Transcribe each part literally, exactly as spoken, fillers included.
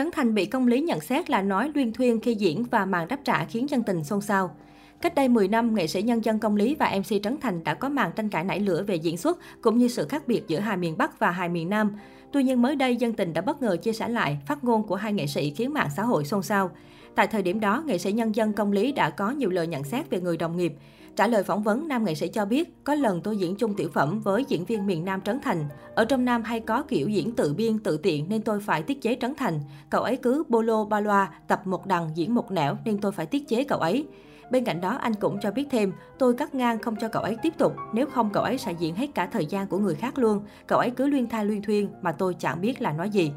Trấn Thành bị Công Lý nhận xét là nói luyên thuyên khi diễn và màn đáp trả khiến dân tình xôn xao. Cách đây mười năm, nghệ sĩ nhân dân Công Lý và em xê Trấn Thành đã có màn tranh cãi nảy lửa về diễn xuất cũng như sự khác biệt giữa hai miền Bắc và hai miền Nam. Tuy nhiên mới đây, dân tình đã bất ngờ chia sẻ lại phát ngôn của hai nghệ sĩ khiến mạng xã hội xôn xao. Tại thời điểm đó, nghệ sĩ nhân dân Công Lý đã có nhiều lời nhận xét về người đồng nghiệp. Trả lời phỏng vấn, nam nghệ sĩ cho biết, có lần tôi diễn chung tiểu phẩm với diễn viên miền Nam Trấn Thành. Ở trong Nam hay có kiểu diễn tự biên, tự tiện nên tôi phải tiết chế Trấn Thành. Cậu ấy cứ bolo ba loa, tập một đằng, diễn một nẻo nên tôi phải tiết chế cậu ấy. Bên cạnh đó, anh cũng cho biết thêm, tôi cắt ngang không cho cậu ấy tiếp tục, nếu không cậu ấy sẽ diễn hết cả thời gian của người khác luôn. Cậu ấy cứ luyên tha luyên thuyên mà tôi chẳng biết là nói gì.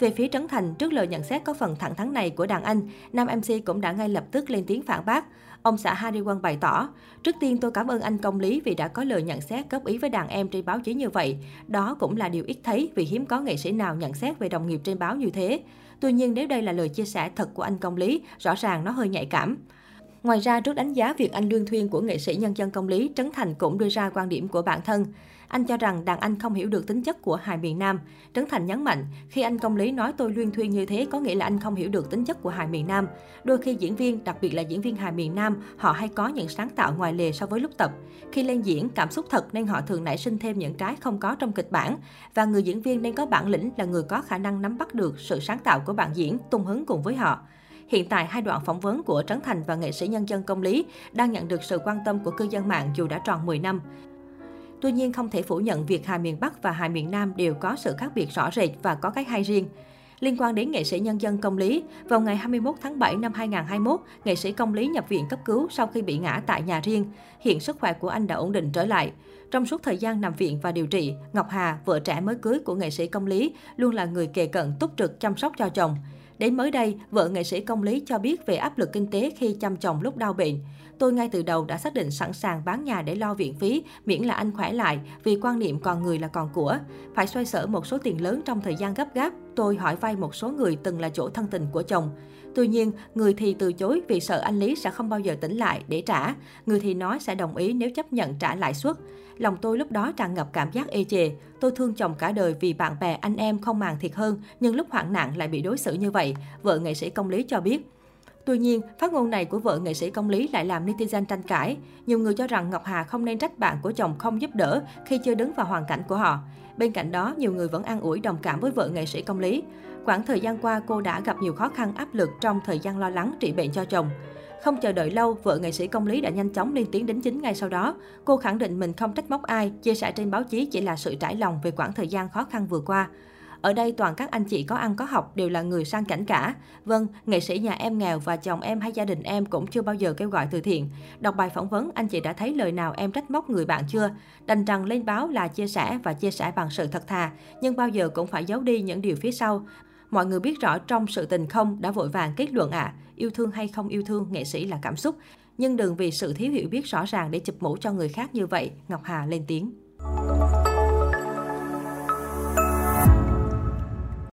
Về phía Trấn Thành, trước lời nhận xét có phần thẳng thắn này của đàn anh, nam em xê cũng đã ngay lập tức lên tiếng phản bác. Ông xã Hari Won bày tỏ, trước tiên tôi cảm ơn anh Công Lý vì đã có lời nhận xét góp ý với đàn em trên báo chí như vậy. Đó cũng là điều ít thấy vì hiếm có nghệ sĩ nào nhận xét về đồng nghiệp trên báo như thế. Tuy nhiên nếu đây là lời chia sẻ thật của anh Công Lý, rõ ràng nó hơi nhạy cảm. Ngoài ra, trước đánh giá việc anh luyên thuyên của nghệ sĩ nhân dân Công Lý, Trấn Thành cũng đưa ra quan điểm của bản thân. Anh cho rằng đàn anh không hiểu được tính chất của hai miền Nam. Trấn Thành nhấn mạnh, khi anh Công Lý nói tôi luyên thuyên như thế có nghĩa là anh không hiểu được tính chất của hai miền Nam. Đôi khi diễn viên, đặc biệt là diễn viên hai miền Nam, họ hay có những sáng tạo ngoài lề so với lúc tập. Khi lên diễn, cảm xúc thật nên họ thường nảy sinh thêm những cái không có trong kịch bản. Và người diễn viên nên có bản lĩnh là người có khả năng nắm bắt được sự sáng tạo của bạn diễn, tung hứng cùng với họ. Hiện tại, hai đoạn phỏng vấn của Trấn Thành và nghệ sĩ nhân dân Công Lý đang nhận được sự quan tâm của cư dân mạng dù đã tròn mười năm. Tuy nhiên, không thể phủ nhận việc hai miền Bắc và hai miền Nam đều có sự khác biệt rõ rệt và có cái hay riêng. Liên quan đến nghệ sĩ nhân dân Công Lý, vào ngày hai mươi mốt tháng bảy năm hai nghìn không trăm hai mươi mốt, nghệ sĩ Công Lý nhập viện cấp cứu sau khi bị ngã tại nhà riêng. Hiện sức khỏe của anh đã ổn định trở lại. Trong suốt thời gian nằm viện và điều trị, Ngọc Hà, vợ trẻ mới cưới của nghệ sĩ Công Lý, luôn là người kề cận túc trực chăm sóc cho chồng. Đến mới đây, vợ nghệ sĩ Công Lý cho biết về áp lực kinh tế khi chăm chồng lúc đau bệnh. Tôi ngay từ đầu đã xác định sẵn sàng bán nhà để lo viện phí, miễn là anh khỏe lại, vì quan niệm còn người là còn của. Phải xoay sở một số tiền lớn trong thời gian gấp gáp, tôi hỏi vay một số người từng là chỗ thân tình của chồng. Tuy nhiên, người thì từ chối vì sợ anh Lý sẽ không bao giờ tỉnh lại để trả. Người thì nói sẽ đồng ý nếu chấp nhận trả lãi suất. Lòng tôi lúc đó tràn ngập cảm giác ê chề. Tôi thương chồng cả đời vì bạn bè anh em không màng thiệt hơn, nhưng lúc hoạn nạn lại bị đối xử như vậy, vợ nghệ sĩ Công Lý cho biết. Tuy nhiên, phát ngôn này của vợ nghệ sĩ Công Lý lại làm netizen tranh cãi. Nhiều người cho rằng Ngọc Hà không nên trách bạn của chồng không giúp đỡ khi chưa đứng vào hoàn cảnh của họ. Bên cạnh đó, nhiều người vẫn an ủi đồng cảm với vợ nghệ sĩ Công Lý. Quãng thời gian qua, cô đã gặp nhiều khó khăn áp lực trong thời gian lo lắng trị bệnh cho chồng. Không chờ đợi lâu, vợ nghệ sĩ Công Lý đã nhanh chóng lên tiếng đính chính ngay sau đó. Cô khẳng định mình không trách móc ai, chia sẻ trên báo chí chỉ là sự trải lòng về quãng thời gian khó khăn vừa qua. Ở đây toàn các anh chị có ăn có học đều là người sang cảnh cả. Vâng, nghệ sĩ nhà em nghèo và chồng em hay gia đình em cũng chưa bao giờ kêu gọi từ thiện. Đọc bài phỏng vấn, anh chị đã thấy lời nào em trách móc người bạn chưa? Đành rằng lên báo là chia sẻ và chia sẻ bằng sự thật thà, nhưng bao giờ cũng phải giấu đi những điều phía sau. Mọi người biết rõ trong sự tình không đã vội vàng kết luận ạ. À. Yêu thương hay không yêu thương, nghệ sĩ là cảm xúc. Nhưng đừng vì sự thiếu hiểu biết rõ ràng để chụp mũ cho người khác như vậy, Ngọc Hà lên tiếng.